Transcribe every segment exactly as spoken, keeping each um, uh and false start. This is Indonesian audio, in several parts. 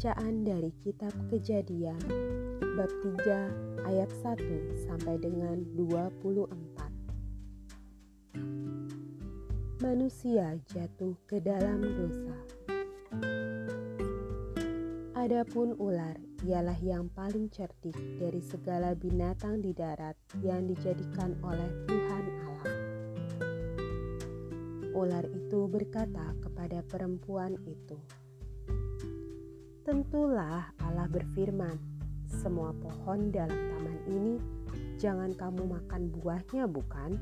Bacaan dari Kitab Kejadian bab tiga ayat satu sampai dengan dua puluh empat. Manusia jatuh ke dalam dosa. Adapun ular ialah yang paling cerdik dari segala binatang di darat yang dijadikan oleh Tuhan Allah. Ular itu berkata kepada perempuan itu, "Tentulah Allah berfirman, semua pohon dalam taman ini jangan kamu makan buahnya, bukan?"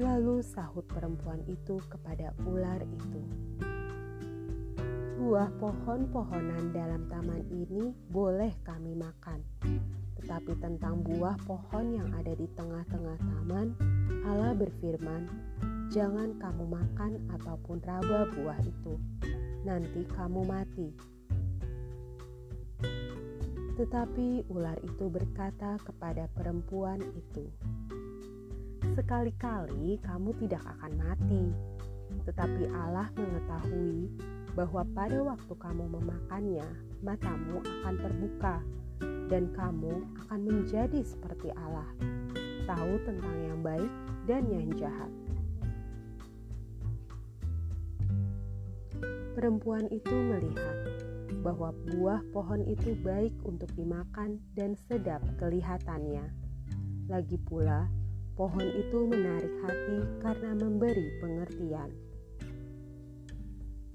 Lalu sahut perempuan itu kepada ular itu, "Buah pohon-pohonan dalam taman ini boleh kami makan, tetapi tentang buah pohon yang ada di tengah-tengah taman, Allah berfirman, jangan kamu makan ataupun raba buah itu. Nanti kamu mati." Tetapi ular itu berkata kepada perempuan itu, "Sekali-kali kamu tidak akan mati, tetapi Allah mengetahui bahwa pada waktu kamu memakannya, matamu akan terbuka dan kamu akan menjadi seperti Allah, tahu tentang yang baik dan yang jahat." Perempuan itu melihat bahwa buah pohon itu baik untuk dimakan dan sedap kelihatannya. Lagi pula, pohon itu menarik hati karena memberi pengertian.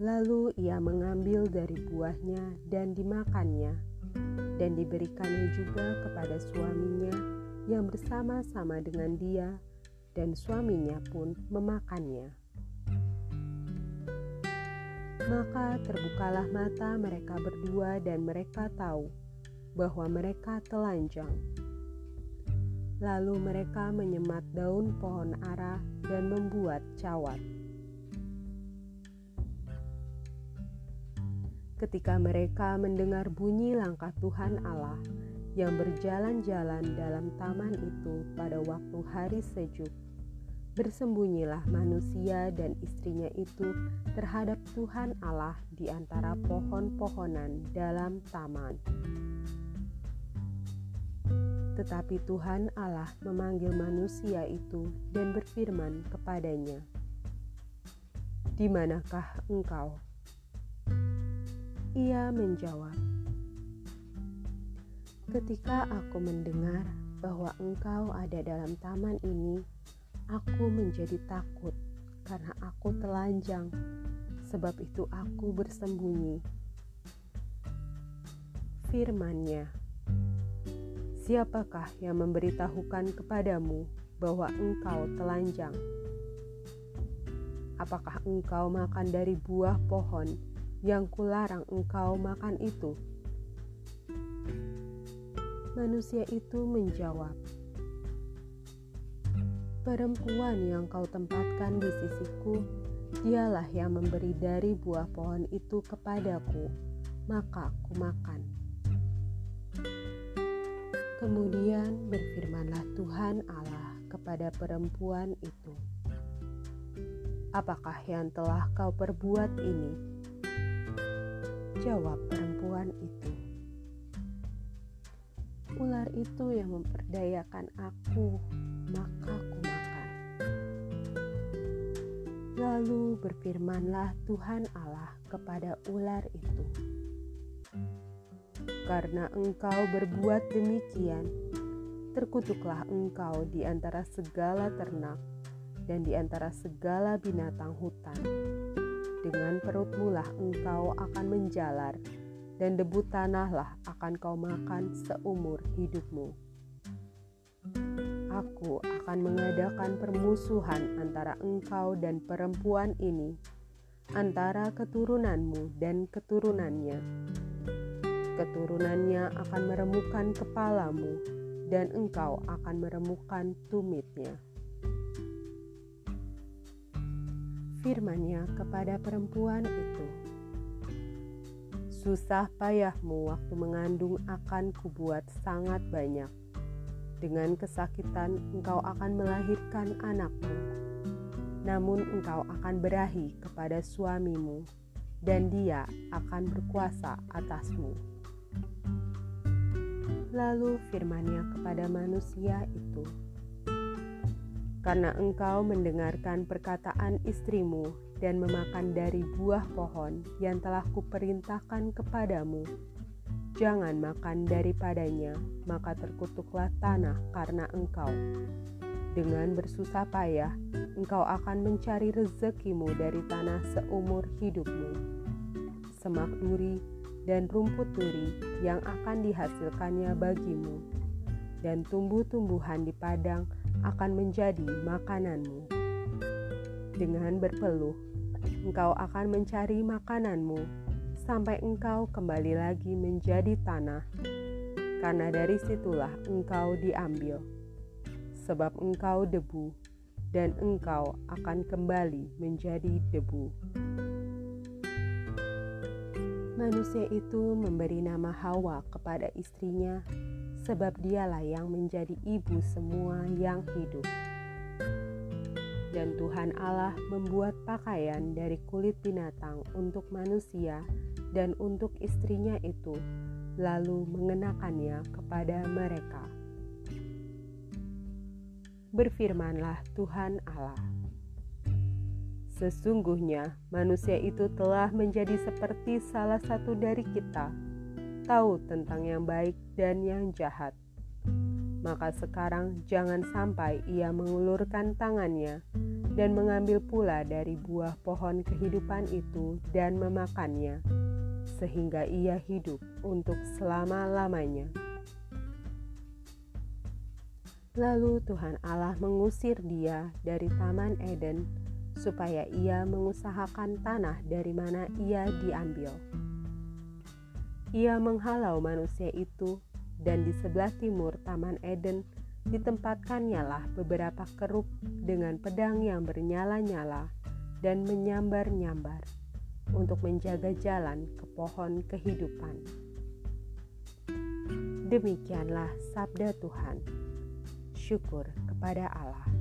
Lalu ia mengambil dari buahnya dan dimakannya, dan diberikannya juga kepada suaminya yang bersama-sama dengan dia, dan suaminya pun memakannya. Maka terbukalah mata mereka berdua dan mereka tahu bahwa mereka telanjang. Lalu mereka menyemat daun pohon ara dan membuat cawat. Ketika mereka mendengar bunyi langkah Tuhan Allah yang berjalan-jalan dalam taman itu pada waktu hari sejuk, bersembunyilah manusia dan istrinya itu terhadap Tuhan Allah di antara pohon-pohonan dalam taman. Tetapi Tuhan Allah memanggil manusia itu dan berfirman kepadanya, "Di manakah engkau?" Ia menjawab, "Ketika aku mendengar bahwa engkau ada dalam taman ini, aku menjadi takut karena aku telanjang, sebab itu aku bersembunyi." Firman-Nya, "Siapakah yang memberitahukan kepadamu bahwa engkau telanjang? Apakah engkau makan dari buah pohon yang kularang engkau makan itu?" Manusia itu menjawab, "Perempuan yang kau tempatkan di sisiku, dialah yang memberi dari buah pohon itu kepadaku, maka aku makan." Kemudian berfirmanlah Tuhan Allah kepada perempuan itu, "Apakah yang telah kau perbuat ini?" Jawab perempuan itu, "Ular itu yang memperdayakan aku, maka aku makan." Lalu berfirmanlah Tuhan Allah kepada ular itu, "Karena engkau berbuat demikian, terkutuklah engkau di antara segala ternak dan di antara segala binatang hutan. Dengan perutmulah engkau akan menjalar, dan debu tanahlah akan kau makan seumur hidupmu. Aku akan mengadakan permusuhan antara engkau dan perempuan ini, antara keturunanmu dan keturunannya. Keturunannya akan meremukkan kepalamu, dan engkau akan meremukkan tumitnya." Firman-Nya kepada perempuan itu, "Susah payahmu waktu mengandung akan kubuat sangat banyak. Dengan kesakitan engkau akan melahirkan anakmu, namun engkau akan berahi kepada suamimu, dan dia akan berkuasa atasmu. Lalu firman-Nya kepada manusia itu, karena engkau mendengarkan perkataan istrimu dan memakan dari buah pohon yang telah kuperintahkan kepadamu, jangan makan daripadanya, maka terkutuklah tanah karena engkau. Dengan bersusah payah, engkau akan mencari rezekimu dari tanah seumur hidupmu. Semak duri dan rumput duri yang akan dihasilkannya bagimu, dan tumbuh-tumbuhan di padang akan menjadi makananmu. Dengan berpeluh, engkau akan mencari makananmu, sampai engkau kembali lagi menjadi tanah, karena dari situlah engkau diambil. Sebab engkau debu, dan engkau akan kembali menjadi debu. Manusia itu memberi nama Hawa kepada istrinya, sebab dialah yang menjadi ibu semua yang hidup. Dan Tuhan Allah membuat pakaian dari kulit binatang untuk manusia dan untuk istrinya itu, lalu mengenakannya kepada mereka. Berfirmanlah Tuhan Allah, sesungguhnya manusia itu telah menjadi seperti salah satu dari kita, tahu tentang yang baik dan yang jahat. Maka sekarang jangan sampai ia mengulurkan tangannya dan mengambil pula dari buah pohon kehidupan itu dan memakannya, sehingga ia hidup untuk selama-lamanya. Lalu Tuhan Allah mengusir dia dari Taman Eden, supaya ia mengusahakan tanah dari mana ia diambil. Ia menghalau manusia itu, dan di sebelah timur Taman Eden ditempatkannya lah beberapa kerub dengan pedang yang bernyala-nyala dan menyambar-nyambar untuk menjaga jalan ke pohon kehidupan. Demikianlah sabda Tuhan. Syukur kepada Allah.